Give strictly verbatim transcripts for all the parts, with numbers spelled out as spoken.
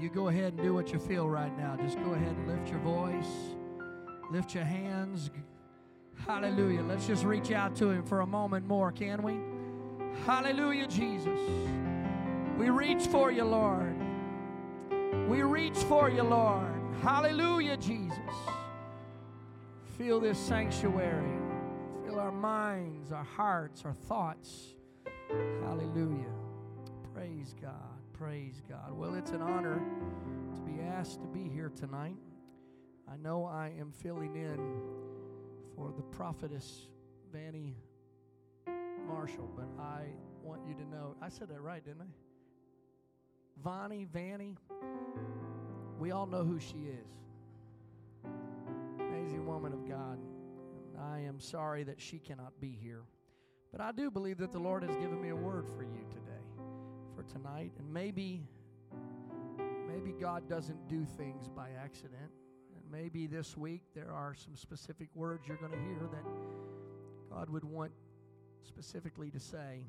you go ahead and do what you feel right now. Just go ahead and lift your voice. Lift your hands. Hallelujah. Let's just reach out to him for a moment more, can we? Hallelujah, Jesus. We reach for you, Lord. We reach for you, Lord. Hallelujah, Jesus. Feel this sanctuary. Feel our minds, our hearts, our thoughts. Hallelujah. Praise God. Praise God. Well, it's an honor to be asked to be here tonight. I know I am filling in for the prophetess Vanny Marshall, but I want you to know, I said that right, didn't I? Vanny, Vanny, we all know who she is. Amazing woman of God. And I am sorry that she cannot be here, but I do believe that the Lord has given me a word for you today, for tonight, and maybe, maybe God doesn't do things by accident. Maybe this week there are some specific words you're going to hear that God would want specifically to say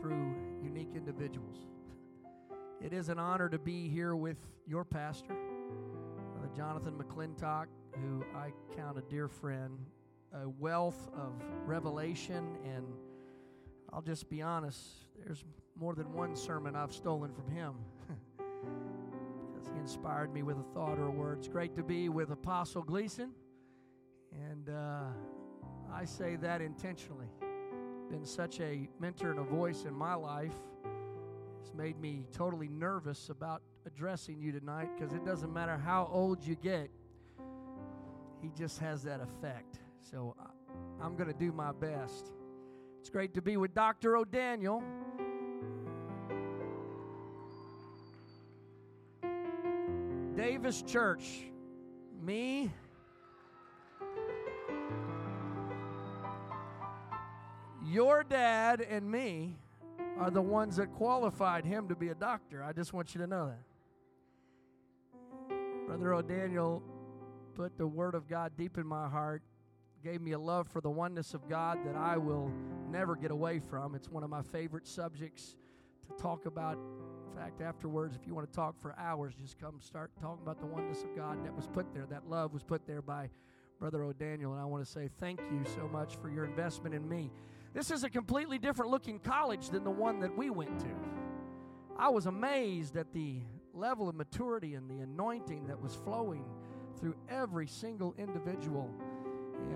through unique individuals. It is an honor to be here with your pastor, Brother Jonathan McClintock, who I count a dear friend, a wealth of revelation, and I'll just be honest, there's more than one sermon I've stolen from him. He inspired me with a thought or a word. It's great to be with Apostle Gleason, and uh, I say that intentionally. Been such a mentor and a voice in my life. It's made me totally nervous about addressing you tonight, because it doesn't matter how old you get, he just has that effect. So I'm going to do my best. It's great to be with Doctor O'Daniel. Davis Church, me, your dad, and me are the ones that qualified him to be a doctor. I just want you to know that. Brother O'Daniel put the Word of God deep in my heart, gave me a love for the oneness of God that I will never get away from. It's one of my favorite subjects to talk about. In fact, afterwards, if you want to talk for hours, just come start talking about the oneness of God that was put there. That love was put there by Brother O'Daniel, and I want to say thank you so much for your investment in me. This is a completely different looking college than the one that we went to. I was amazed at the level of maturity and the anointing that was flowing through every single individual.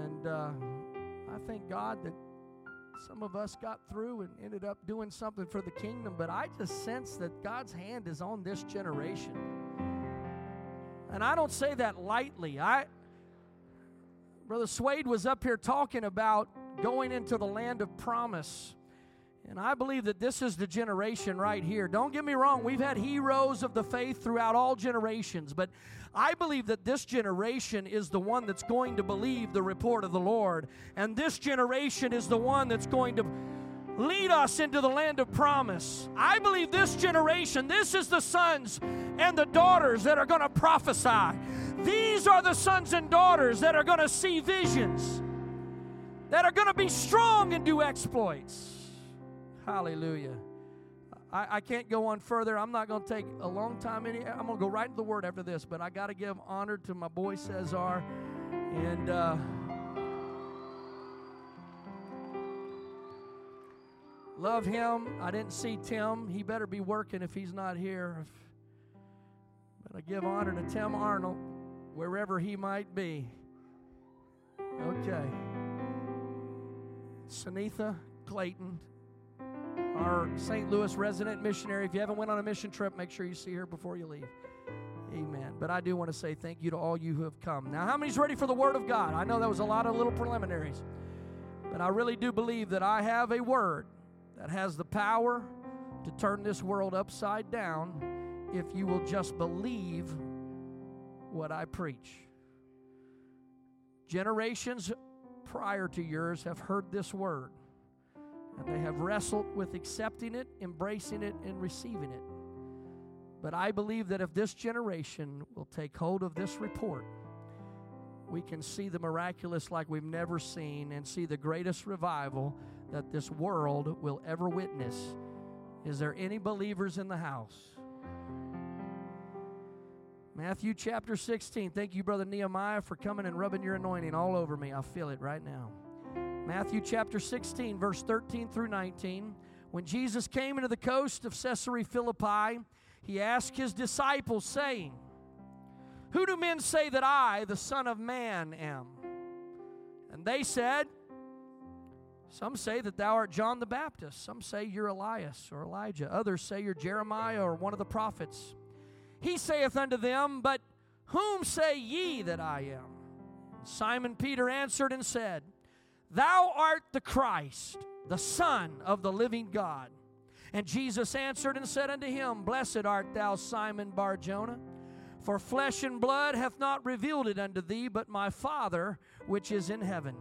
And uh, I thank God that some of us got through and ended up doing something for the kingdom, but I just sense that God's hand is on this generation. And I don't say that lightly. I, Brother Swade was up here talking about going into the land of promise, and I believe that this is the generation right here. Don't get me wrong. We've had heroes of the faith throughout all generations, but I believe that this generation is the one that's going to believe the report of the Lord, and this generation is the one that's going to lead us into the land of promise. I believe this generation, this is the sons and the daughters that are going to prophesy. These are the sons and daughters that are going to see visions, that are going to be strong and do exploits. Hallelujah. I, I can't go on further. I'm not going to take a long time. Any, I'm going to go right into the Word after this, but I got to give honor to my boy Cesar. And uh, love him. I didn't see Tim. He better be working if he's not here. But I give honor to Tim Arnold, wherever he might be. Okay. Sanitha Clayton, our Saint Louis resident missionary. If you haven't went on a mission trip, make sure you see her before you leave. Amen. But I do want to say thank you to all you who have come. Now, how many's ready for the Word of God? I know that was a lot of little preliminaries, but I really do believe that I have a word that has the power to turn this world upside down if you will just believe what I preach. Generations prior to yours have heard this word, and they have wrestled with accepting it, embracing it, and receiving it. But I believe that if this generation will take hold of this report, we can see the miraculous like we've never seen, and see the greatest revival that this world will ever witness. Is there any believers in the house? Matthew chapter sixteen. Thank you, Brother Nehemiah, for coming and rubbing your anointing all over me. I feel it right now. Matthew chapter sixteen, verse thirteen through nineteen. When Jesus came into the coast of Caesarea Philippi, he asked his disciples, saying, "Who do men say that I, the Son of Man, am?" And they said, "Some say that thou art John the Baptist. Some say you're Elias or Elijah. Others say you're Jeremiah or one of the prophets." He saith unto them, "But whom say ye that I am?" And Simon Peter answered and said, "Thou art the Christ, the Son of the living God." And Jesus answered and said unto him, "Blessed art thou, Simon Bar Jonah, for flesh and blood hath not revealed it unto thee, but my Father which is in heaven.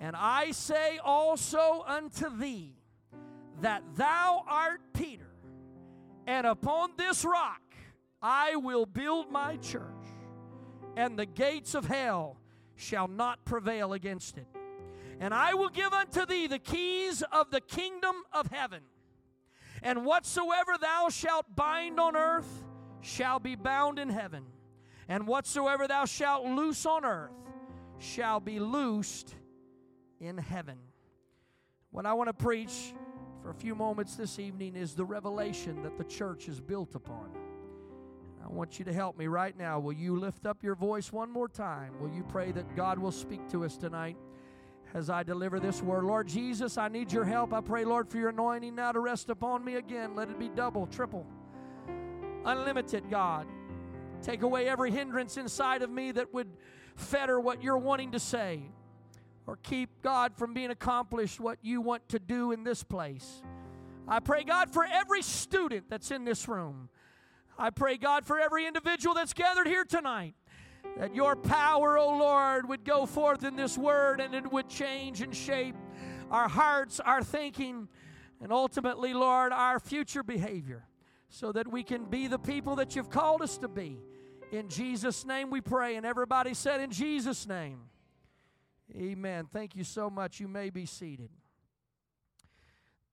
And I say also unto thee, that thou art Peter, and upon this rock I will build my church, and the gates of hell shall not prevail against it. And I will give unto thee the keys of the kingdom of heaven. And whatsoever thou shalt bind on earth shall be bound in heaven. And whatsoever thou shalt loose on earth shall be loosed in heaven." What I want to preach for a few moments this evening is the revelation that the church is built upon. I want you to help me right now. Will you lift up your voice one more time? Will you pray that God will speak to us tonight as I deliver this word? Lord Jesus, I need your help. I pray, Lord, for your anointing now to rest upon me again. Let it be double, triple, unlimited, God. Take away every hindrance inside of me that would fetter what you're wanting to say or keep, God, from being accomplished what you want to do in this place. I pray, God, for every student that's in this room. I pray, God, for every individual that's gathered here tonight, that your power, O Lord, would go forth in this word and it would change and shape our hearts, our thinking, and ultimately, Lord, our future behavior so that we can be the people that you've called us to be. In Jesus' name we pray. And everybody said, in Jesus' name, amen. Thank you so much. You may be seated.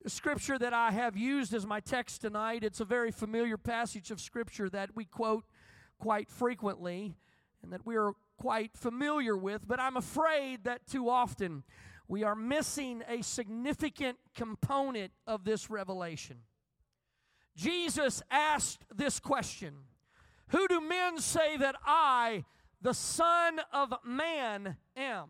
The scripture that I have used as my text tonight, it's a very familiar passage of scripture that we quote quite frequently and that we are quite familiar with, but I'm afraid that too often we are missing a significant component of this revelation. Jesus asked this question, "Who do men say that I, the Son of Man, am?"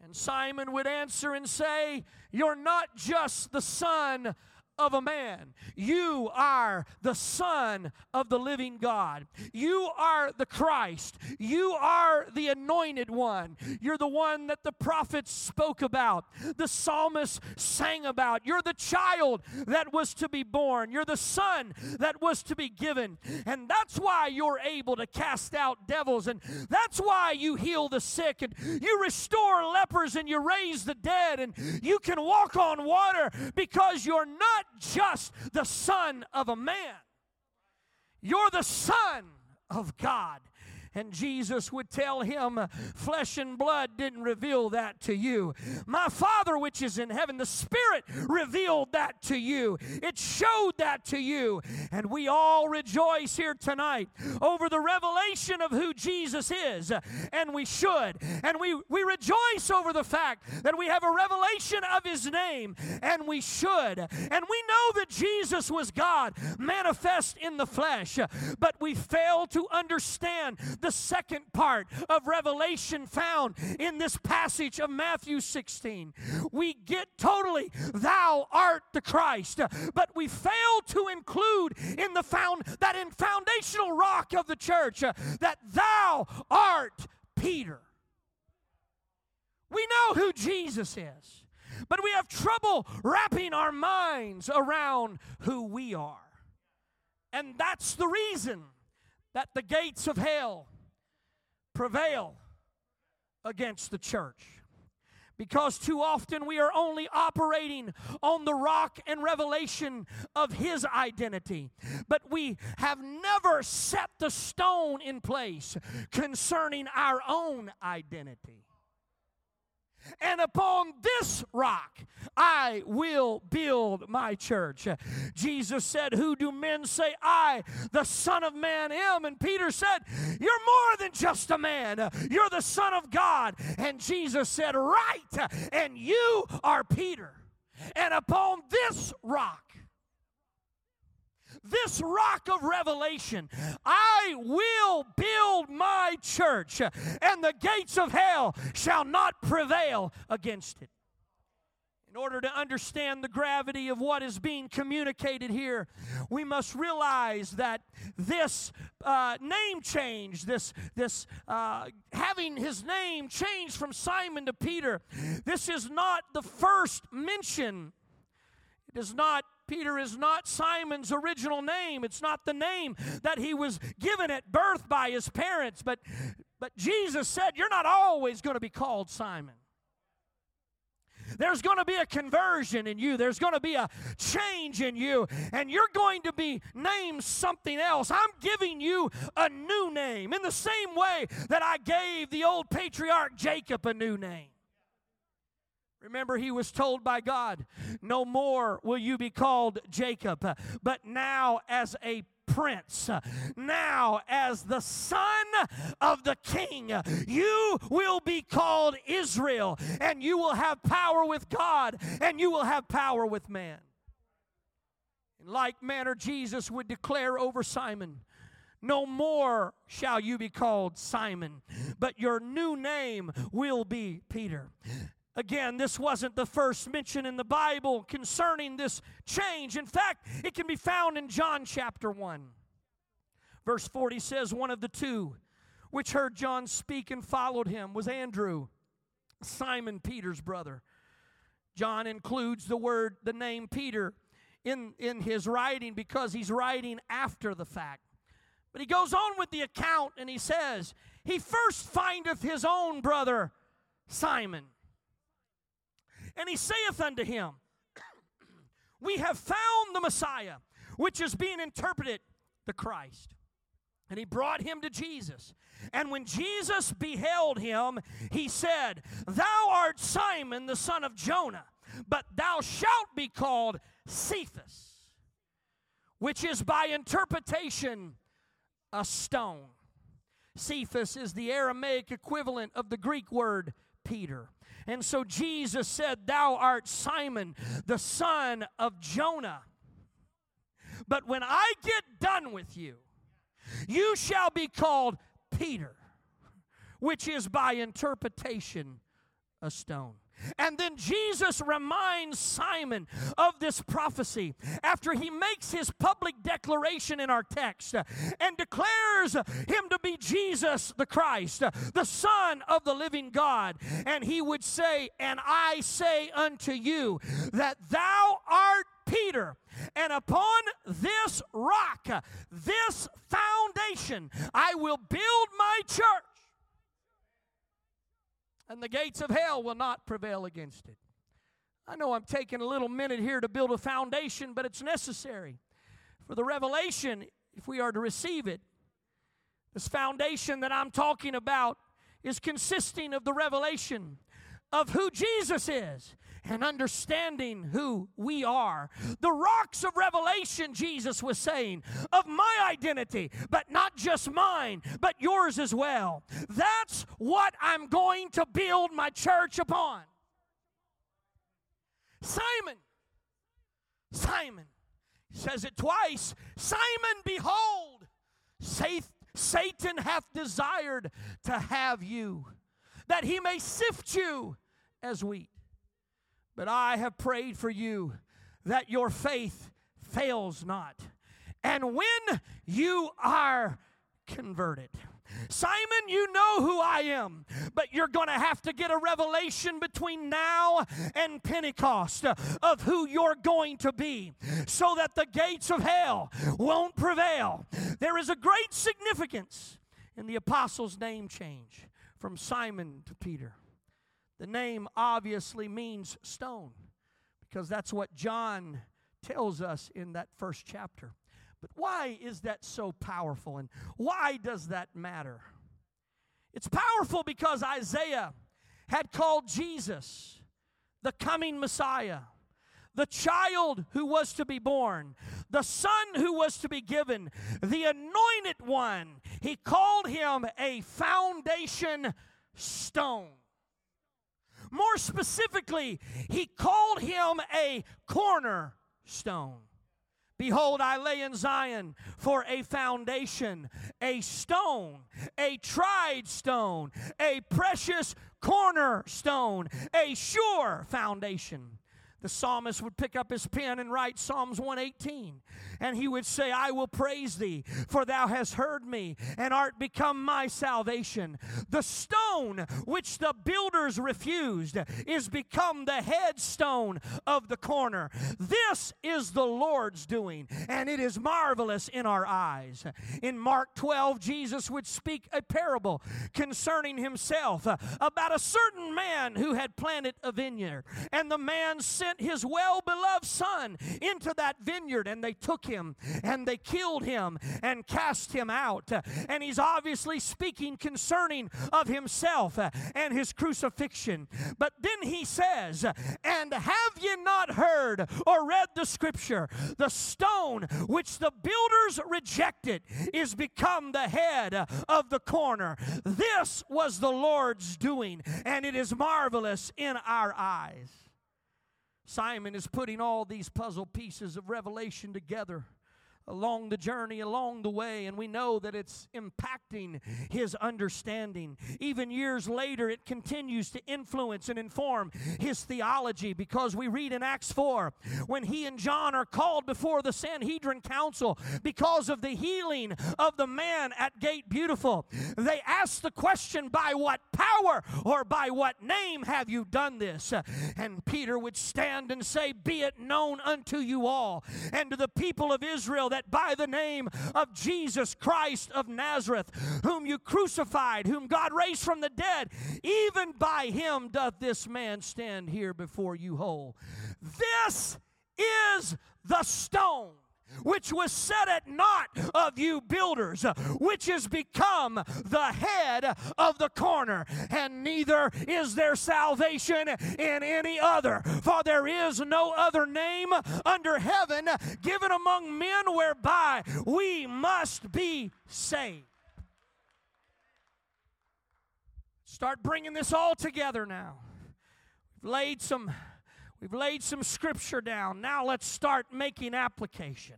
And Simon would answer and say, "You're not just the Son of a man. You are the Son of the living God. You are the Christ. You are the anointed one. You're the one that the prophets spoke about, the psalmists sang about. You're the child that was to be born. You're the son that was to be given. And that's why you're able to cast out devils. And that's why you heal the sick. And you restore lepers and you raise the dead. And you can walk on water because you're not just the Son of a man. You're the Son of God." And Jesus would tell him, "Flesh and blood didn't reveal that to you. My Father which is in heaven, the Spirit revealed that to you. It showed that to you." And we all rejoice here tonight over the revelation of who Jesus is, and we should. And we, we rejoice over the fact that we have a revelation of his name, and we should. And we know that Jesus was God manifest in the flesh, but we fail to understand the The second part of revelation found in this passage of Matthew sixteen. We get totally, "Thou art the Christ," but we fail to include in the found that in foundational rock of the church uh, that thou art Peter. We know who Jesus is, but we have trouble wrapping our minds around who we are. And that's the reason that the gates of hell prevail against the church. Because too often we are only operating on the rock and revelation of his identity. But we have never set the stone in place concerning our own identity. And upon this rock I will build my church. Jesus said, who do men say I, the Son of Man, am? And Peter said, you're more than just a man. You're the Son of God. And Jesus said, right, and you are Peter. And upon this rock, this rock of revelation, I will build my church, and the gates of hell shall not prevail against it. In order to understand the gravity of what is being communicated here, we must realize that this uh, name change, this, this uh, having his name changed from Simon to Peter, this is not the first mention. It is not Peter is not Simon's original name. It's not the name that he was given at birth by his parents. But, but Jesus said, you're not always going to be called Simon. There's going to be a conversion in you. There's going to be a change in you. And you're going to be named something else. I'm giving you a new name in the same way that I gave the old patriarch Jacob a new name. Remember, he was told by God, no more will you be called Jacob, but now as a prince, now as the son of the king, you will be called Israel, and you will have power with God, and you will have power with man. In like manner, Jesus would declare over Simon, no more shall you be called Simon, but your new name will be Peter. Again, this wasn't the first mention in the Bible concerning this change. In fact, it can be found in John chapter one. Verse forty says, one of the two which heard John speak and followed him was Andrew, Simon Peter's brother. John includes the word, the name Peter in, in his writing because he's writing after the fact. But he goes on with the account and he says, he first findeth his own brother Simon. And he saith unto him, we have found the Messiah, which is being interpreted the Christ. And he brought him to Jesus. And when Jesus beheld him, he said, thou art Simon, the son of Jonah, but thou shalt be called Cephas, which is by interpretation a stone. Cephas is the Aramaic equivalent of the Greek word Peter. And so Jesus said, thou art Simon, the son of Jonah. But when I get done with you, you shall be called Peter, which is by interpretation a stone. And then Jesus reminds Simon of this prophecy after he makes his public declaration in our text and declares him to be Jesus the Christ, the Son of the living God. And he would say, and I say unto you that thou art Peter, and upon this rock, this foundation, I will build my church. And the gates of hell will not prevail against it. I know I'm taking a little minute here to build a foundation, but it's necessary for the revelation if we are to receive it. This foundation that I'm talking about is consisting of the revelation of who Jesus is and understanding who we are. The rocks of revelation, Jesus was saying, of my identity, but not just mine, but yours as well. That's what I'm going to build my church upon. Simon, Simon, he says it twice, Simon, behold, Satan hath desired to have you, that he may sift you as wheat. But I have prayed for you that your faith fails not. And when you are converted, Simon, you know who I am, but you're going to have to get a revelation between now and Pentecost of who you're going to be so that the gates of hell won't prevail. There is a great significance in the apostles' name change from Simon to Peter. The name obviously means stone because that's what John tells us in that first chapter. But why is that so powerful and why does that matter? It's powerful because Isaiah had called Jesus the coming Messiah, the child who was to be born, the son who was to be given, the anointed one. He called him a foundation stone. More specifically, he called him a cornerstone. Behold, I lay in Zion for a foundation, a stone, a tried stone, a precious cornerstone, a sure foundation. The psalmist would pick up his pen and write Psalms one eighteen, and he would say, I will praise thee, for thou hast heard me, and art become my salvation. The stone which the builders refused is become the headstone of the corner. This is the Lord's doing, and it is marvelous in our eyes. In Mark twelve, Jesus would speak a parable concerning himself about a certain man who had planted a vineyard, and the man said, his well-beloved son into that vineyard, and they took him and they killed him and cast him out. And he's obviously speaking concerning of himself and his crucifixion. But then he says, and have ye not heard or read the scripture? The stone which the builders rejected is become the head of the corner. This was the Lord's doing, and it is marvelous in our eyes. Simon is putting all these puzzle pieces of revelation together along the journey, along the way, and we know that it's impacting his understanding. Even years later, it continues to influence and inform his theology, because we read in Acts four, when he and John are called before the Sanhedrin council because of the healing of the man at Gate Beautiful, they ask the question, by what power or by what name have you done this? And Peter would stand and say, be it known unto you all and to the people of Israel that by the name of Jesus Christ of Nazareth, whom you crucified, whom God raised from the dead, even by him doth this man stand here before you whole. This is the stone which was set at naught of you builders, which is become the head of the corner. And neither is there salvation in any other, for there is no other name under heaven given among men whereby we must be saved. Start bringing this all together now. We've laid some... We've laid some scripture down. Now let's start making application.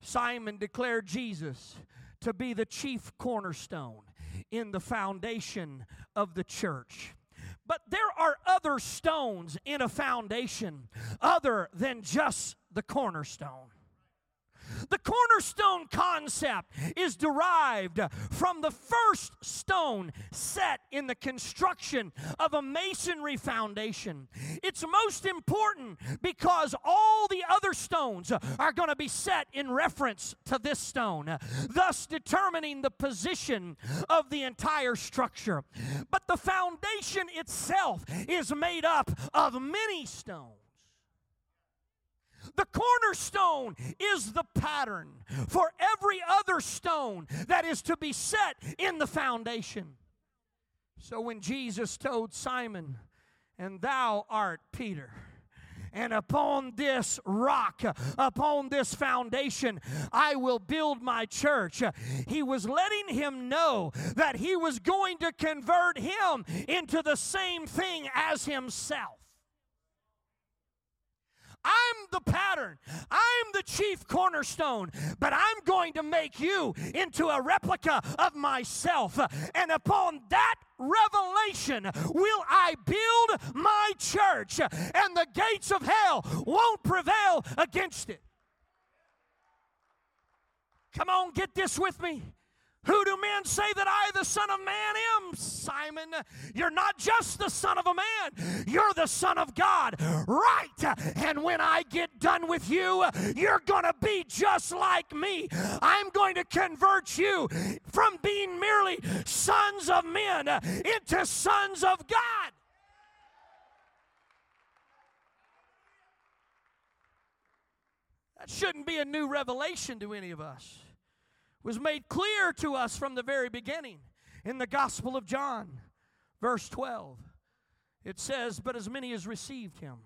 Simon declared Jesus to be the chief cornerstone in the foundation of the church. But there are other stones in a foundation other than just the cornerstone. The cornerstone concept is derived from the first stone set in the construction of a masonry foundation. It's most important because all the other stones are going to be set in reference to this stone, thus determining the position of the entire structure. But the foundation itself is made up of many stones. The cornerstone is the pattern for every other stone that is to be set in the foundation. So when Jesus told Simon, and thou art Peter, and upon this rock, upon this foundation, I will build my church, he was letting him know that he was going to convert him into the same thing as himself. I'm the pattern. I'm the chief cornerstone, but I'm going to make you into a replica of myself. And upon that revelation will I build my church, and the gates of hell won't prevail against it. Come on, get this with me. Who do men say that I, the Son of Man, am? Simon, you're not just the Son of a man. You're the Son of God. Right. And when I get done with you, you're going to be just like me. I'm going to convert you from being merely sons of men into sons of God. That shouldn't be a new revelation to any of us. Was made clear to us from the very beginning in the Gospel of John, verse twelve. It says, but as many as received him,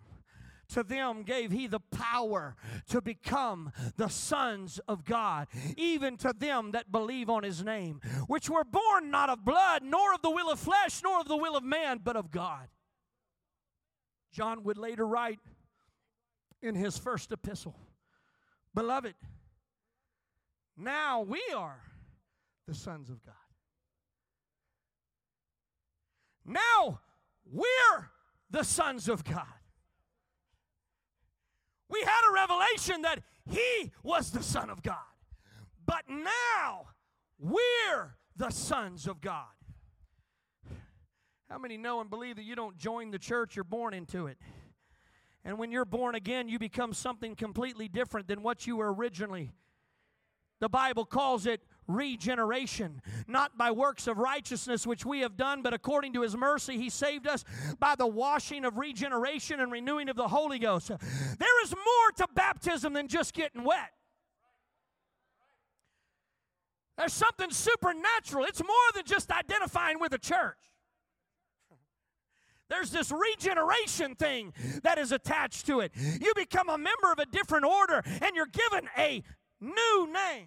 to them gave he the power to become the sons of God, even to them that believe on his name, which were born not of blood, nor of the will of flesh, nor of the will of man, but of God. John would later write in his first epistle, beloved, now we are the sons of God. Now we're the sons of God. We had a revelation that he was the Son of God. But now we're the sons of God. How many know and believe that you don't join the church, you're born into it? And when you're born again, you become something completely different than what you were originally. The Bible calls it regeneration, not by works of righteousness which we have done, but according to his mercy he saved us by the washing of regeneration and renewing of the Holy Ghost. There is more to baptism than just getting wet. There's something supernatural. It's more than just identifying with a church. There's this regeneration thing that is attached to it. You become a member of a different order, and you're given a new name.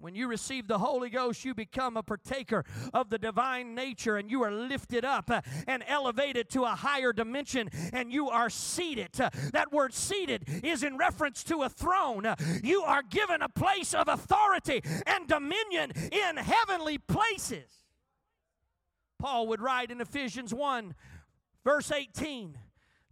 When you receive the Holy Ghost, you become a partaker of the divine nature, and you are lifted up and elevated to a higher dimension, and you are seated. That word seated is in reference to a throne. You are given a place of authority and dominion in heavenly places. Paul would write in Ephesians one, verse eighteen,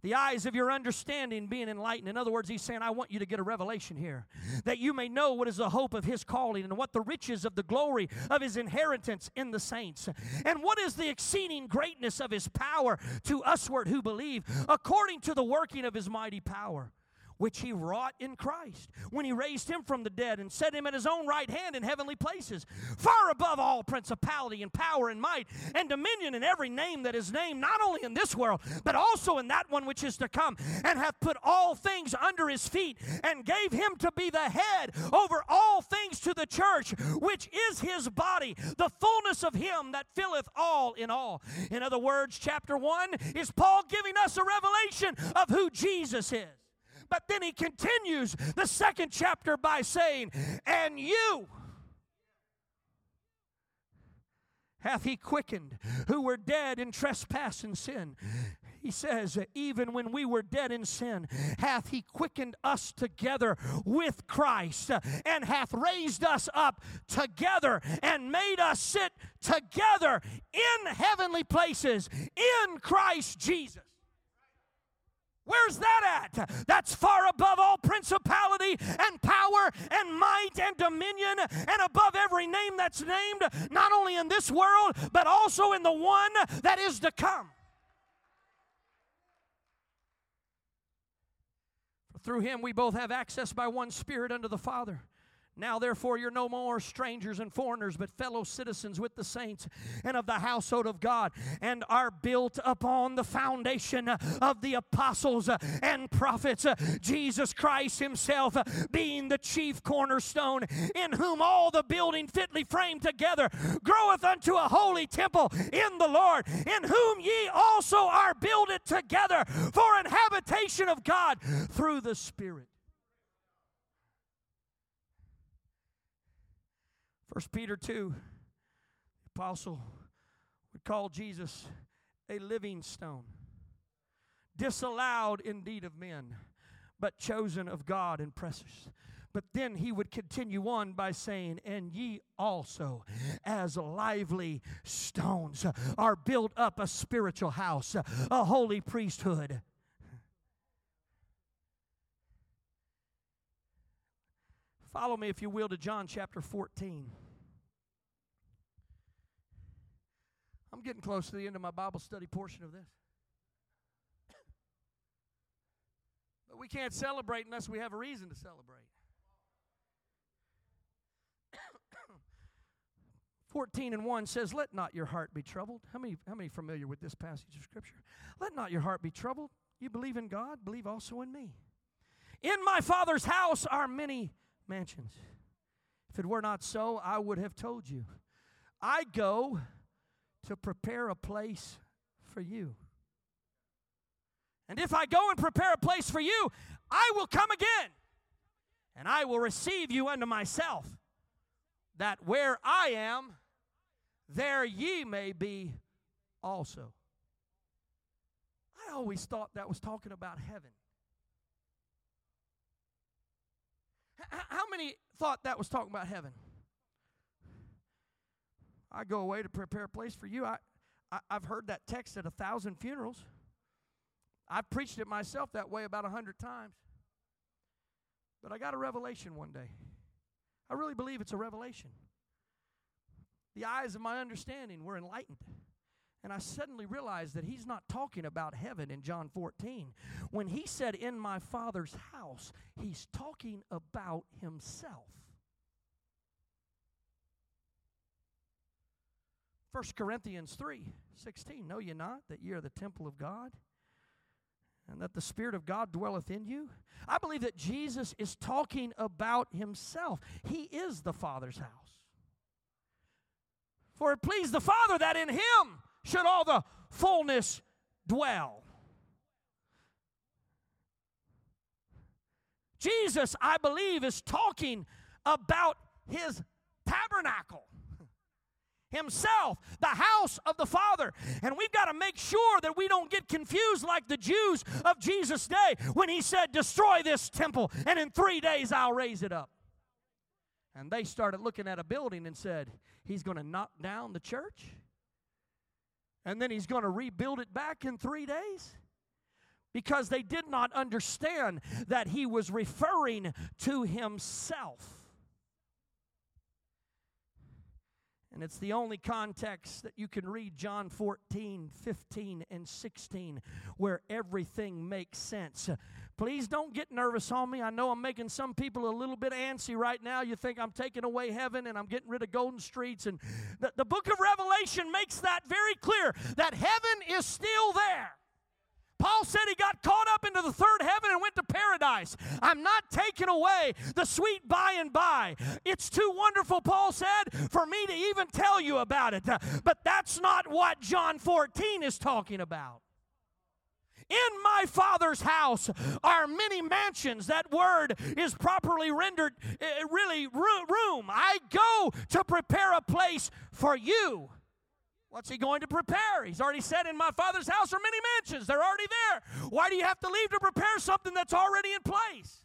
the eyes of your understanding being enlightened. In other words, he's saying, I want you to get a revelation here, that you may know what is the hope of his calling and what the riches of the glory of his inheritance in the saints, and what is the exceeding greatness of his power to usward who believe, according to the working of his mighty power, which he wrought in Christ when he raised him from the dead and set him at his own right hand in heavenly places, far above all principality and power and might and dominion in every name that is named, not only in this world, but also in that one which is to come, and hath put all things under his feet, and gave him to be the head over all things to the church, which is his body, the fullness of him that filleth all in all. In other words, chapter one is Paul giving us a revelation of who Jesus is. But then he continues the second chapter by saying, and you hath he quickened who were dead in trespass and sin. He says, even when we were dead in sin, hath he quickened us together with Christ, and hath raised us up together, and made us sit together in heavenly places in Christ Jesus. Where's that at? That's far above all principality and power and might and dominion, and above every name that's named, not only in this world, but also in the one that is to come. Through him we both have access by one Spirit unto the Father. Now, therefore, you're no more strangers and foreigners, but fellow citizens with the saints and of the household of God, and are built upon the foundation of the apostles and prophets, Jesus Christ himself being the chief cornerstone, in whom all the building fitly framed together groweth unto a holy temple in the Lord, in whom ye also are builded together for an habitation of God through the Spirit. First Peter two, the apostle would call Jesus a living stone, disallowed indeed of men, but chosen of God and precious. But then he would continue on by saying, and ye also, as lively stones, are built up a spiritual house, a holy priesthood. Follow me, if you will, to John chapter fourteen. I'm getting close to the end of my Bible study portion of this. But we can't celebrate unless we have a reason to celebrate. fourteen and one says, let not your heart be troubled. How many, how many familiar with this passage of Scripture? Let not your heart be troubled. You believe in God, believe also in me. In my Father's house are many mansions. If it were not so, I would have told you. I go to prepare a place for you. And if I go and prepare a place for you, I will come again, and I will receive you unto myself, that where I am, there ye may be also. I always thought that was talking about heaven. How many thought that was talking about heaven? I go away to prepare a place for you. I, I, I've heard that text at a thousand funerals. I've preached it myself that way about a hundred times. But I got a revelation one day. I really believe it's a revelation. The eyes of my understanding were enlightened. And I suddenly realized that he's not talking about heaven in John fourteen. When he said, in my Father's house, he's talking about himself. First Corinthians three sixteen, know ye not that ye are the temple of God, and that the Spirit of God dwelleth in you? I believe that Jesus is talking about himself. He is the Father's house. For it pleased the Father that in him should all the fullness dwell. Jesus, I believe, is talking about his tabernacle, himself, the house of the Father. And we've got to make sure that we don't get confused like the Jews of Jesus' day when he said, destroy this temple, and in three days I'll raise it up. And they started looking at a building and said, he's going to knock down the church, and then he's going to rebuild it back in three days? Because they did not understand that he was referring to himself. And it's the only context that you can read John fourteen, fifteen, and sixteen where everything makes sense. Please don't get nervous on me. I know I'm making some people a little bit antsy right now. You think I'm taking away heaven and I'm getting rid of golden streets. And the, the book of Revelation makes that very clear, that heaven is still there. Paul said he got caught up into the third heaven and went to paradise. I'm not taking away the sweet by and by. It's too wonderful, Paul said, for me to even tell you about it. But that's not what John fourteen is talking about. In my Father's house are many mansions. That word is properly rendered, uh, really, room. I go to prepare a place for you. What's he going to prepare? He's already said, in my Father's house are many mansions. They're already there. Why do you have to leave to prepare something that's already in place?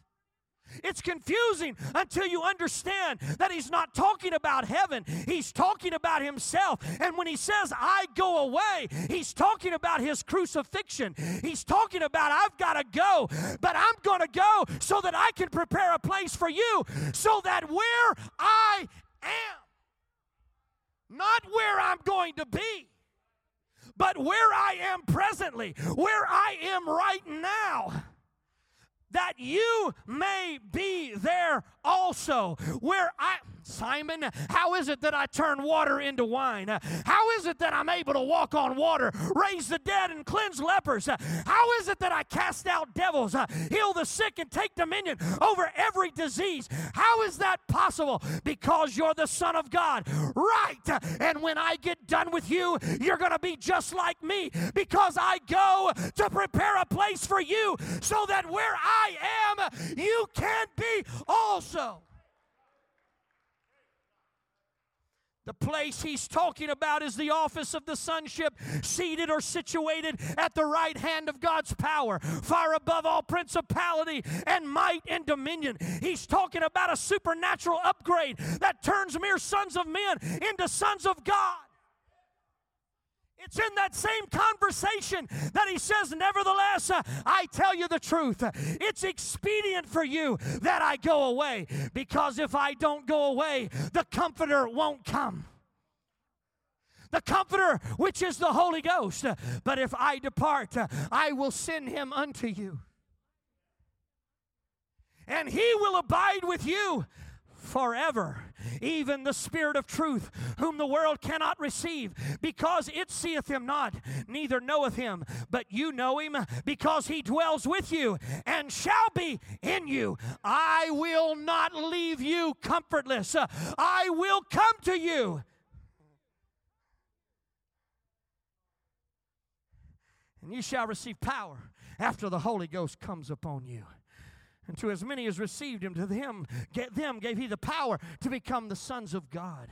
It's confusing until you understand that he's not talking about heaven. He's talking about himself. And when he says, I go away, he's talking about his crucifixion. He's talking about, I've got to go, but I'm going to go so that I can prepare a place for you, so that where I am, not where I'm going to be, but where I am presently, where I am right now, that you may be there also, where I... Simon, how is it that I turn water into wine? How is it that I'm able to walk on water, raise the dead, and cleanse lepers? How is it that I cast out devils, heal the sick, and take dominion over every disease? How is that possible? Because you're the Son of God, right? And when I get done with you, you're going to be just like me, because I go to prepare a place for you, so that where I am, you can be also. The place he's talking about is the office of the sonship, seated or situated at the right hand of God's power, far above all principality and might and dominion. He's talking about a supernatural upgrade that turns mere sons of men into sons of God. It's in that same conversation that he says, nevertheless, I tell you the truth. It's expedient for you that I go away, because if I don't go away, the Comforter won't come. The Comforter, which is the Holy Ghost. But if I depart, I will send him unto you. And he will abide with you forever, even the Spirit of truth, whom the world cannot receive, because it seeth him not, neither knoweth him. But you know him, because he dwells with you and shall be in you. I will not leave you comfortless. I will come to you. and ye shall receive power after the Holy Ghost comes upon you. And to as many as received him, to them, them gave he the power to become the sons of God.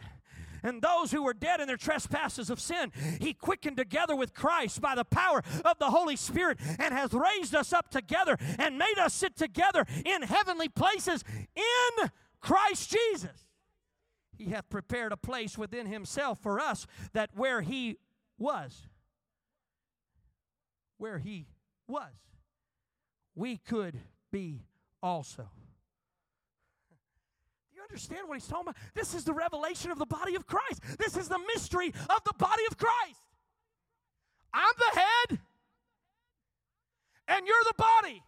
And those who were dead in their trespasses of sin, he quickened together with Christ by the power of the Holy Spirit, and has raised us up together and made us sit together in heavenly places in Christ Jesus. He hath prepared a place within himself for us, that where he was, where he was, we could be also. Understand what he's talking about? This is the revelation of the body of Christ. This is the mystery of the body of Christ. I'm the head, and you're the body.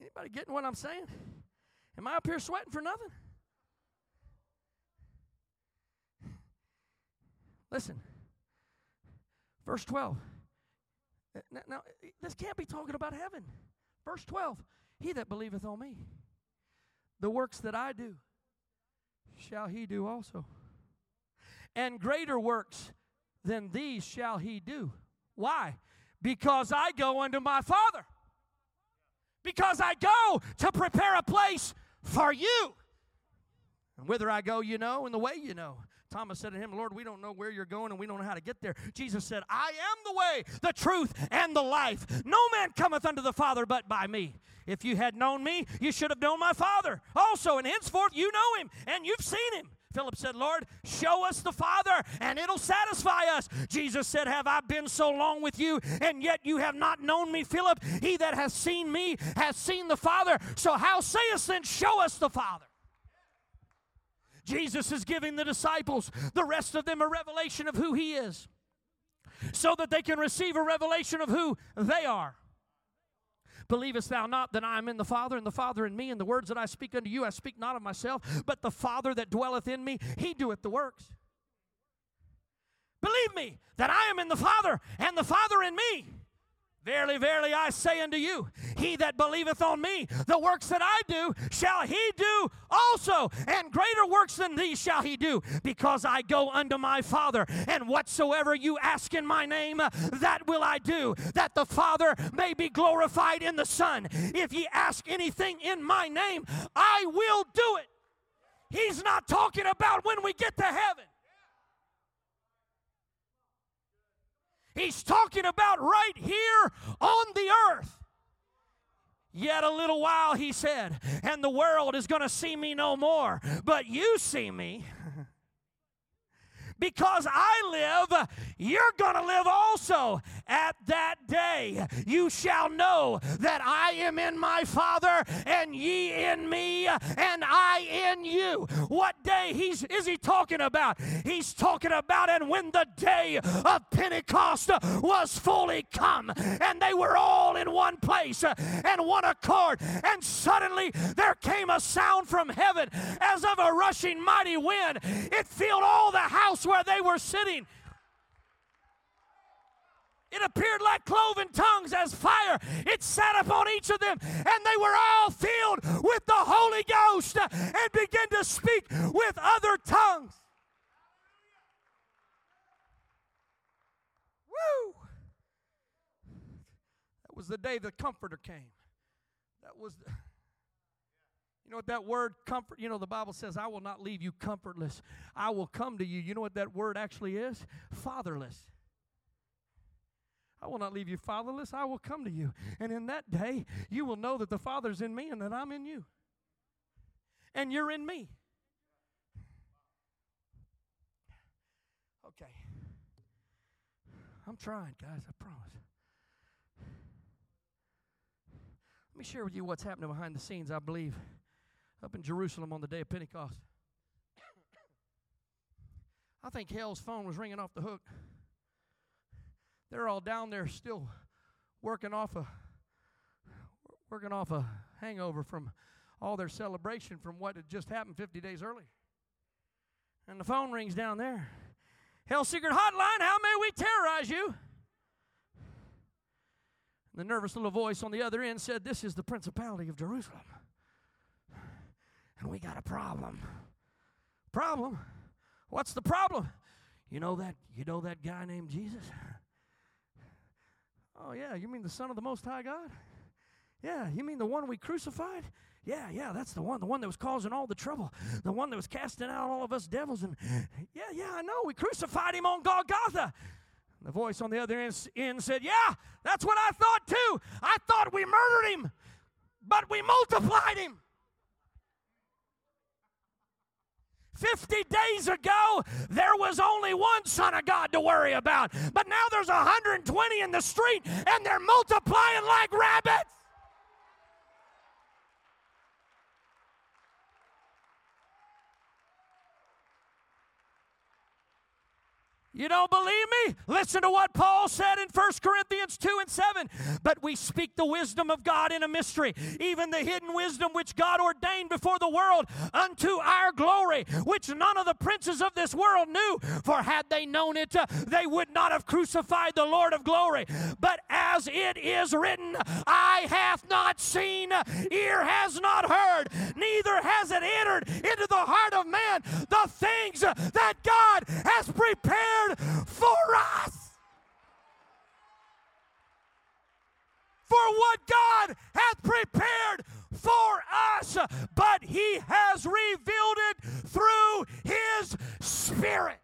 Anybody getting what I'm saying? Am I up here sweating for nothing? Listen, verse twelve. Now, now this can't be talking about heaven. Verse twelve, he that believeth on me, the works that I do, shall he do also. And greater works than these shall he do. Why? Because I go unto my Father. Because I go to prepare a place for you. And whither I go, you know, and the way you know. Thomas said to him, Lord, we don't know where you're going, and we don't know how to get there. Jesus said, I am the way, the truth, and the life. No man cometh unto the Father but by me. If you had known me, you should have known my Father also, and henceforth you know him, and you've seen him. Philip said, Lord, show us the Father, and it'll satisfy us. Jesus said, have I been so long with you, and yet you have not known me, Philip? He that hath seen me hath seen the Father. So how sayest then, show us the Father? Jesus is giving the disciples, the rest of them, a revelation of who he is, so that they can receive a revelation of who they are. Believest thou not that I am in the Father, and the Father in me? And the words that I speak unto you, I speak not of myself, but the Father that dwelleth in me, he doeth the works. Believe me that I am in the Father, and the Father in me. Verily, verily, I say unto you, he that believeth on me, the works that I do, shall he do also, and greater works than these shall he do, because I go unto my Father, and whatsoever you ask in my name, that will I do, that the Father may be glorified in the Son. If ye ask anything in my name, I will do it. He's not talking about when we get to heaven. He's talking about right here on the earth. Yet a little while, he said, and the world is going to see me no more, but you see me. Because I live, you're going to live also. At that day you shall know that I am in my Father, and ye in me, and I in you. What day he's, is he talking about? He's talking about, and when the day of Pentecost was fully come, and they were all in one place and one accord, and suddenly there came a sound from heaven as of a rushing mighty wind. It filled all the house where they were sitting. It appeared like cloven tongues as fire. It sat upon each of them, and they were all filled with the Holy Ghost and began to speak with other tongues. Woo! That was the day the Comforter came. That was the, you know what that word comfort, you know, the Bible says, I will not leave you comfortless. I will come to you. You know what that word actually is? Fatherless. I will not leave you fatherless. I will come to you. And in that day, you will know that the Father's in me, and that I'm in you. And you're in me. Okay. I'm trying, guys. I promise. Let me share with you what's happening behind the scenes, I believe, up in Jerusalem on the day of Pentecost. I think hell's phone was ringing off the hook. They're all down there still working off a working off a hangover from all their celebration from what had just happened fifty days earlier. And the phone rings down there. Hell Secret Hotline, how may we terrorize you? And the nervous little voice on the other end said, this is the Principality of Jerusalem. And we got a problem. Problem? What's the problem? You know that, you know that guy named Jesus? Oh, yeah, you mean the Son of the Most High God? Yeah, you mean the one we crucified? Yeah, yeah, that's the one, the one that was causing all the trouble, the one that was casting out all of us devils. And yeah, yeah, I know, we crucified him on Golgotha. And the voice on the other end said, yeah, that's what I thought too. I thought we murdered him, but we multiplied him. Fifty days ago, there was only one Son of God to worry about, but now there's one hundred twenty in the street, and they're multiplying like rabbits. You don't believe me? Listen to what Paul said in First Corinthians two and seven. But we speak the wisdom of God in a mystery, even the hidden wisdom which God ordained before the world unto our glory, which none of the princes of this world knew. For had they known it, they would not have crucified the Lord of glory. But as it is written, eye hath not seen, ear has not heard, neither has it entered into the heart of man the things that God has prepared for us. For what God hath prepared for us, but he has revealed it through his Spirit.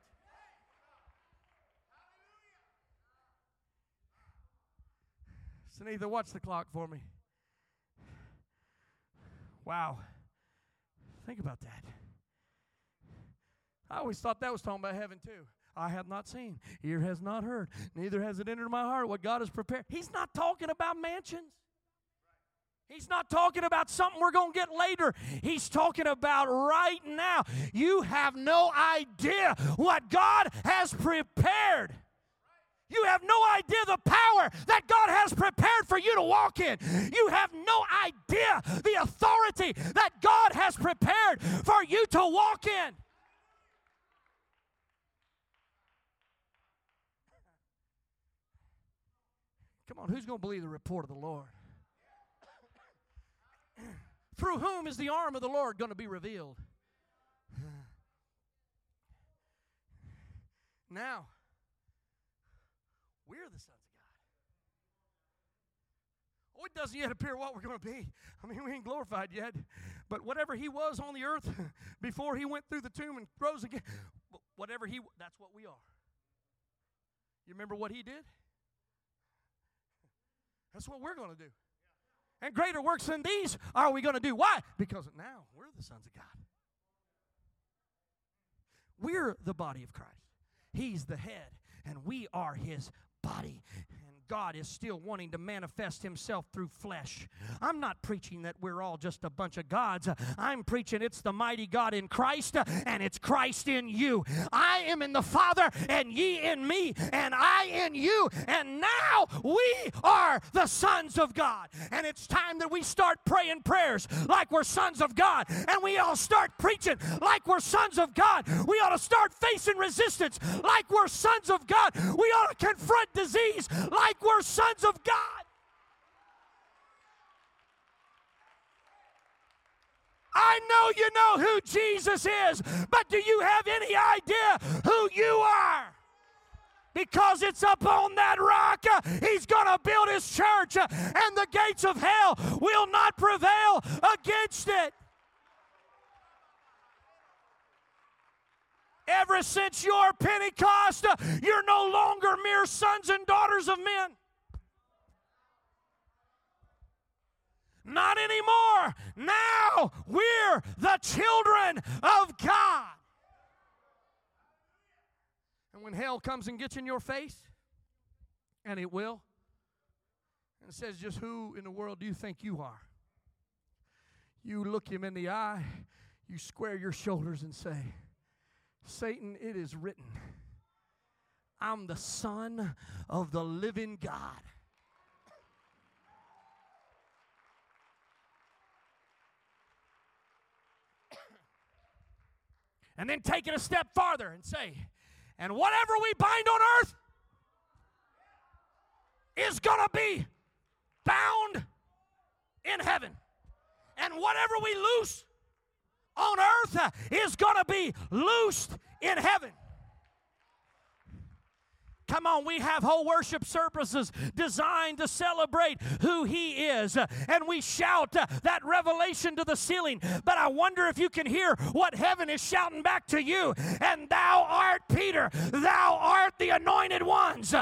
Sanitha, watch the clock for me. Wow. Think about that. I always thought that was talking about heaven too. I have not seen, ear has not heard, neither has it entered my heart what God has prepared. He's not talking about mansions. He's not talking about something we're going to get later. He's talking about right now. You have no idea what God has prepared. You have no idea the power that God has prepared for you to walk in. You have no idea the authority that God has prepared for you to walk in. Come on, who's going to believe the report of the Lord? Through whom is the arm of the Lord going to be revealed? Now, we're the sons of God. Oh, it doesn't yet appear what we're going to be. I mean, we ain't glorified yet. But whatever he was on the earth before he went through the tomb and rose again, whatever he, that's what we are. You remember what he did? That's what we're going to do. And greater works than these are we going to do. Why? Because now we're the sons of God. We're the body of Christ. He's the head, and we are his body. God is still wanting to manifest himself through flesh. I'm not preaching that we're all just a bunch of gods. I'm preaching it's the mighty God in Christ, and it's Christ in you. I am in the Father, and ye in me, and I in you. And now we are the sons of God. And it's time that we start praying prayers like we're sons of God. And we all start preaching like we're sons of God. We ought to start facing resistance like we're sons of God. We ought to confront disease like we're sons of God. I know you know who Jesus is, but do you have any idea who you are? Because it's up on that rock, he's going to build his church, and the gates of hell will not prevail against it. Ever since your Pentecost, you're no longer mere sons and daughters of men. Not anymore. Now we're the children of God. And when hell comes and gets in your face, and it will, and says, just who in the world do you think you are? You look him in the eye, you square your shoulders and say, Satan, it is written, I'm the Son of the living God. And then take it a step farther and say, and whatever we bind on earth is going to be bound in heaven. And whatever we loose on earth is going to be loosed in heaven. Come on, we have whole worship services designed to celebrate who He is. And we shout that revelation to the ceiling. But I wonder if you can hear what heaven is shouting back to you. And thou art Peter, thou art the anointed ones.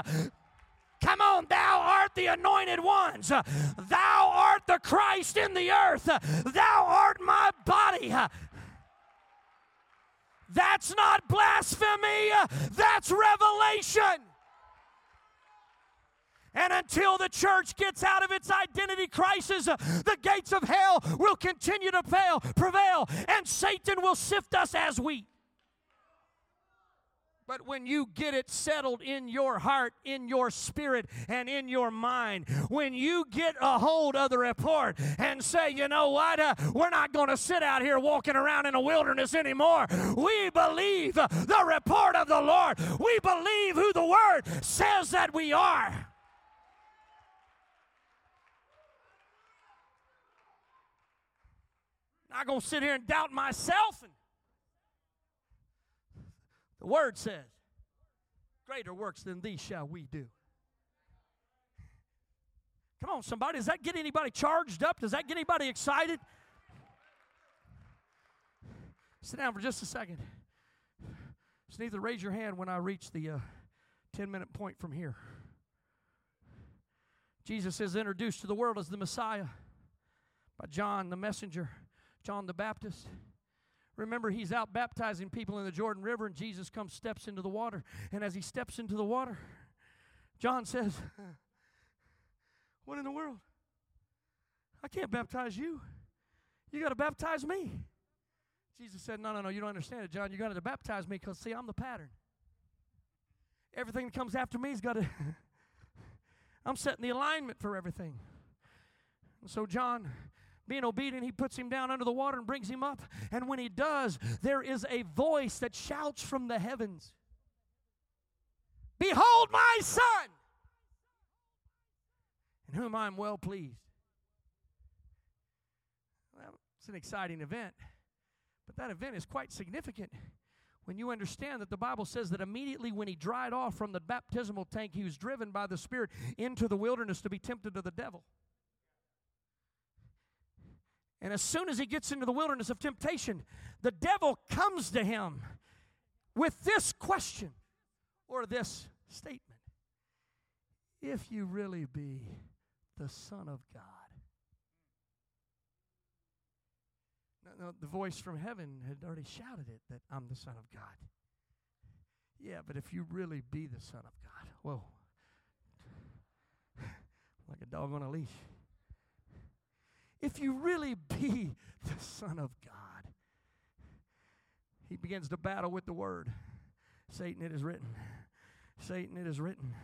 Come on, thou art the anointed ones. Thou art the Christ in the earth. Thou art my body. That's not blasphemy. That's revelation. And until the church gets out of its identity crisis, the gates of hell will continue to prevail, and Satan will sift us as wheat. But when you get it settled in your heart, in your spirit, and in your mind, when you get a hold of the report and say, you know what, uh, we're not going to sit out here walking around in a wilderness anymore. We believe the report of the Lord. We believe who the Word says that we are. I'm not going to sit here and doubt myself. And the Word says, greater works than these shall we do. Come on, somebody. Does that get anybody charged up? Does that get anybody excited? Sit down for just a second. Sanitha, raise your hand when I reach the uh, ten-minute point from here. Jesus is introduced to the world as the Messiah by John the messenger, John the Baptist. Remember, he's out baptizing people in the Jordan River, and Jesus comes, steps into the water. And as he steps into the water, John says, what in the world? I can't baptize you. You got to baptize me. Jesus said, no, no, no, you don't understand it, John. You got to baptize me because, see, I'm the pattern. Everything that comes after me has got to, I'm setting the alignment for everything. And so John, being obedient, he puts him down under the water and brings him up. And when he does, there is a voice that shouts from the heavens, behold my Son, in whom I am well pleased. Well, it's an exciting event, but that event is quite significant when you understand that the Bible says that immediately when he dried off from the baptismal tank, he was driven by the Spirit into the wilderness to be tempted of the devil. And as soon as he gets into the wilderness of temptation, the devil comes to him with this question or this statement. If you really be the Son of God. No, no, the voice from heaven had already shouted it, that I'm the Son of God. Yeah, but if you really be the Son of God. Whoa. Like a dog on a leash. If you really be the Son of God. He begins to battle with the Word. Satan, it is written. Satan, it is written.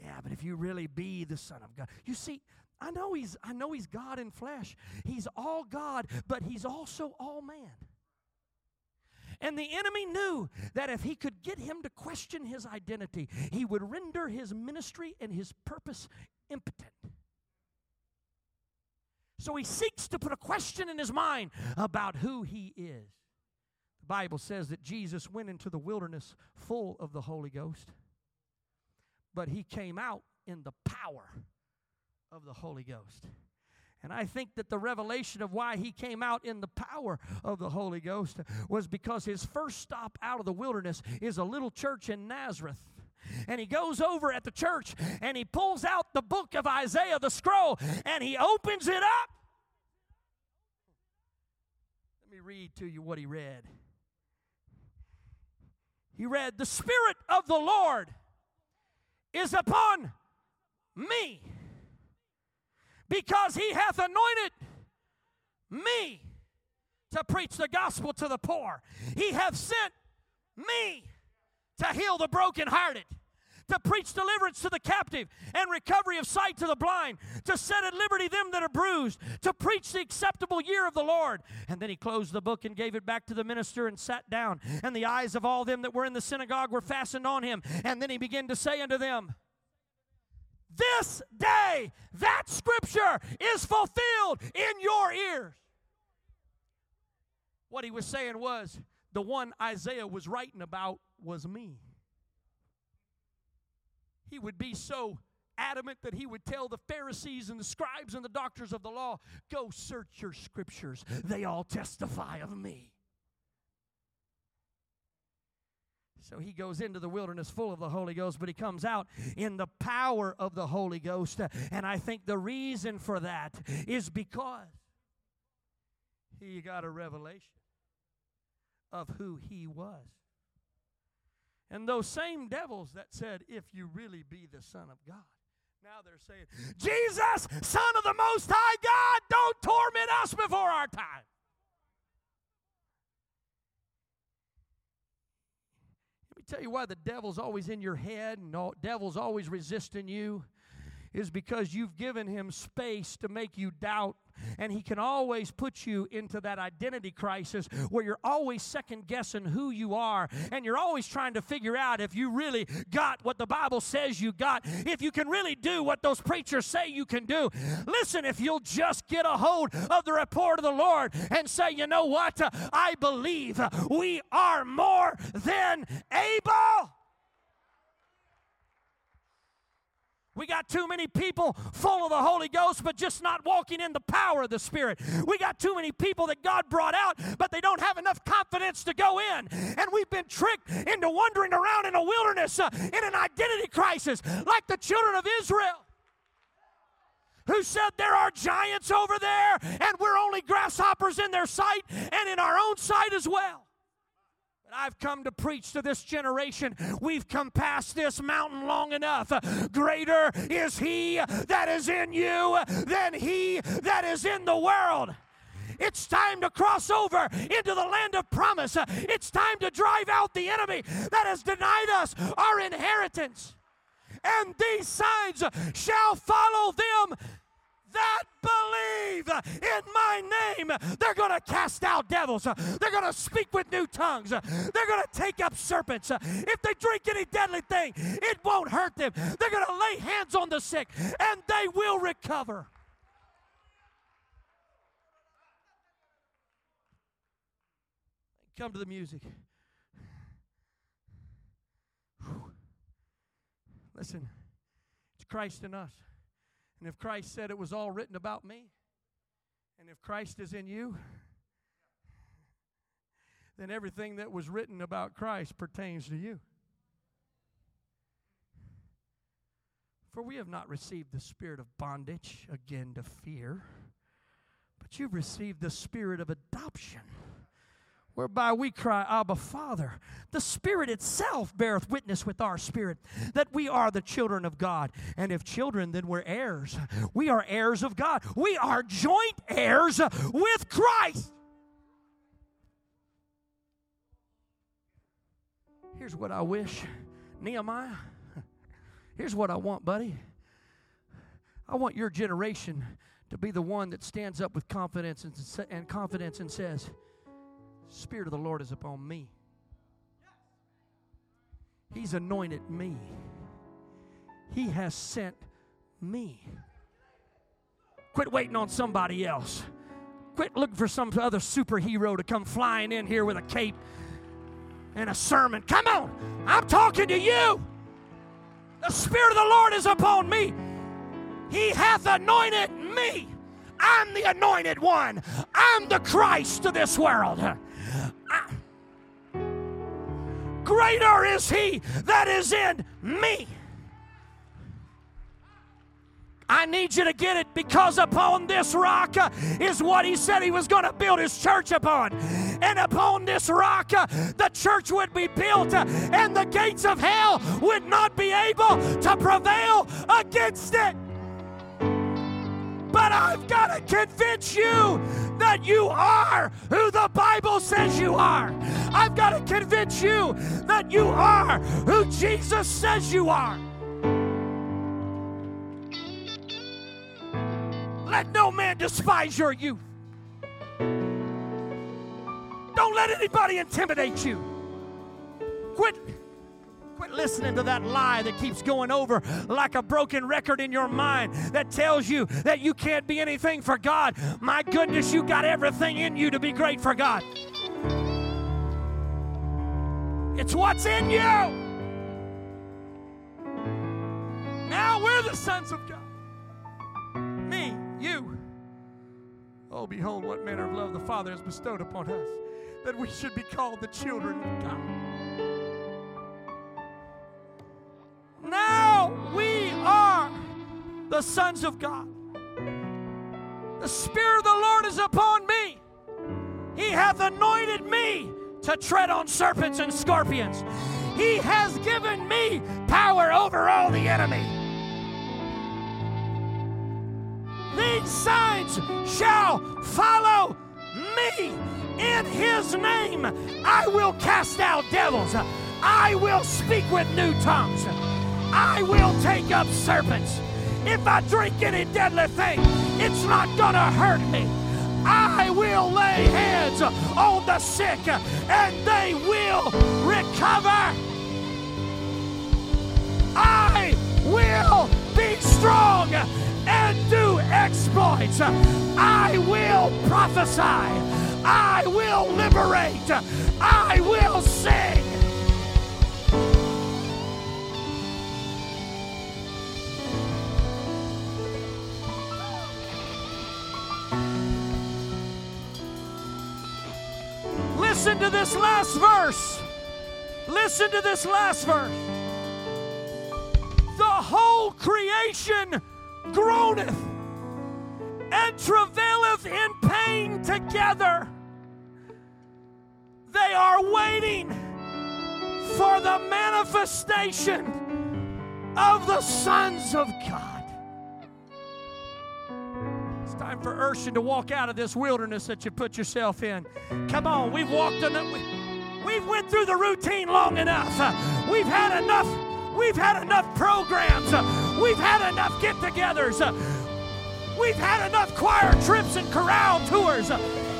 Yeah, but if you really be the Son of God. You see, I know he's, I know he's God in flesh. He's all God, but he's also all man. And the enemy knew that if he could get him to question his identity, he would render his ministry and his purpose impotent. So he seeks to put a question in his mind about who he is. The Bible says that Jesus went into the wilderness full of the Holy Ghost, but he came out in the power of the Holy Ghost. And I think that the revelation of why he came out in the power of the Holy Ghost was because his first stop out of the wilderness is a little church in Nazareth. And he goes over at the church, and he pulls out the book of Isaiah, the scroll, and he opens it up. Let me read to you what he read. He read, the Spirit of the Lord is upon me, because he hath anointed me to preach the gospel to the poor. He hath sent me to heal the brokenhearted, to preach deliverance to the captive and recovery of sight to the blind, to set at liberty them that are bruised, to preach the acceptable year of the Lord. And then he closed the book and gave it back to the minister and sat down. And the eyes of all them that were in the synagogue were fastened on him. And then he began to say unto them, this day that scripture is fulfilled in your ears. What he was saying was, the one Isaiah was writing about was me. he would be so adamant that he would tell the Pharisees and the scribes and the doctors of the law, go search your scriptures. They all testify of me. So he goes into the wilderness full of the Holy Ghost, but he comes out in the power of the Holy Ghost. And I think the reason for that is because he got a revelation of who he was. And those same devils that said, if you really be the Son of God, now they're saying, Jesus, Son of the Most High God, don't torment us before our time. Tell you why the devil's always in your head and the devil's always resisting you is because you've given him space to make you doubt, and he can always put you into that identity crisis where you're always second guessing who you are, and you're always trying to figure out if you really got what the Bible says you got, if you can really do what those preachers say you can do. Listen, if you'll just get a hold of the report of the Lord and say, you know what, I believe we are more than able. We got too many people full of the Holy Ghost, but just not walking in the power of the Spirit. We got too many people that God brought out, but they don't have enough confidence to go in. And we've been tricked into wandering around in a wilderness, uh, in an identity crisis, like the children of Israel, who said there are giants over there, and we're only grasshoppers in their sight and in our own sight as well. I've come to preach to this generation. We've come past this mountain long enough. Greater is he that is in you than he that is in the world. It's time to cross over into the land of promise. It's time to drive out the enemy that has denied us our inheritance. And these signs shall follow them that believe in my name. They're going to cast out devils. They're going to speak with new tongues. They're going to take up serpents. If they drink any deadly thing, it won't hurt them. They're going to lay hands on the sick, and they will recover. Come to the music. Whew. Listen, it's Christ in us. And if Christ said it was all written about me, and if Christ is in you, then everything that was written about Christ pertains to you. For we have not received the spirit of bondage, again to fear, but you've received the spirit of adoption, whereby we cry, Abba, Father. The Spirit itself beareth witness with our spirit that we are the children of God. And if children, then we're heirs. We are heirs of God. We are joint heirs with Christ. Here's what I wish, Nehemiah. Here's what I want, buddy. I want your generation to be the one that stands up with confidence and, and confidence and says, Spirit of the Lord is upon me. He's anointed me. He has sent me. Quit waiting on somebody else. Quit looking for some other superhero to come flying in here with a cape and a sermon. Come on, I'm talking to you. The Spirit of the Lord is upon me. He hath anointed me. I'm the anointed one. I'm the Christ to this world. I, greater is he that is in me. I need you to get it, because upon this rock uh, is what he said he was going to build his church upon. And upon this rock uh, the church would be built, uh, and the gates of hell would not be able to prevail against it. But I've got to convince you that you are who the Bible says you are. I've got to convince you that you are who Jesus says you are. Let no man despise your youth. Don't let anybody intimidate you. Quit. Quit listening to that lie that keeps going over like a broken record in your mind that tells you that you can't be anything for God. My goodness, you got everything in you to be great for God. It's what's in you. the sons of God. Me, you. Oh, behold, what manner of love the Father has bestowed upon us, that we should be called the children of God. Now we are the sons of God. The Spirit of the Lord is upon me. He hath anointed me to tread on serpents and scorpions. He has given me power over all the enemy. These signs shall follow me. In his name I will cast out devils. I will speak with new tongues. I will take up serpents. If I drink any deadly thing, it's not gonna hurt me. I will lay hands on the sick and they will recover. I will be strong and do exploits. I will prophesy. I will liberate. I will sing. Listen to this last verse. Listen to this last verse. The whole creation groaneth and travaileth in pain together. They are waiting for the manifestation of the sons of God. It's time for Urshan to walk out of this wilderness that you put yourself in. Come on, we've walked enough. We've went through the routine long enough. We've had enough. We've had enough programs. We've had enough get-togethers. We've had enough choir trips and chorale tours.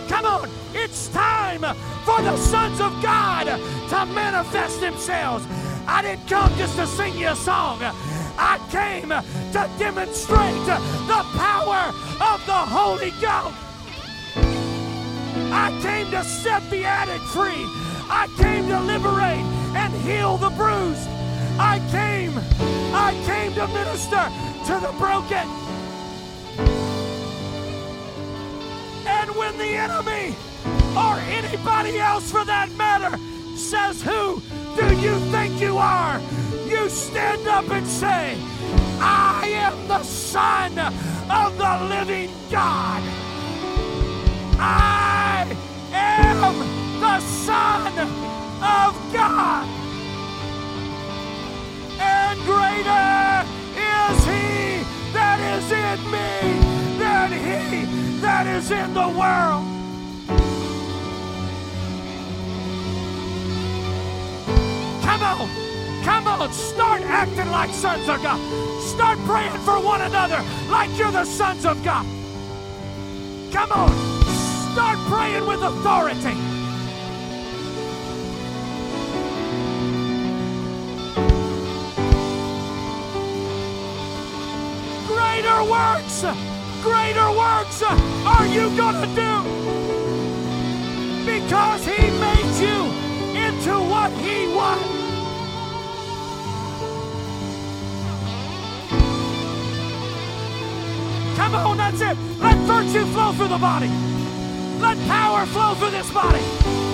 Come on, it's time for the sons of God to manifest themselves. I didn't come just to sing you a song. I came to demonstrate the power of the Holy Ghost. I came to set the addict free. I came to liberate and heal the bruised. I came, I came to minister to the broken. And when the enemy, or anybody else for that matter, says, "Who do you think you are?" you stand up and say, "I am the Son of the living God. I am the Son of God. And greater is he that is in me than he that is in the world." Come on, come on, start acting like sons of God. Start praying for one another like you're the sons of God. Come on, start praying with authority. Greater works, greater works are you gonna do? Because he made you into what he was. Come on, that's it. Let virtue flow through the body. Let power flow through this body.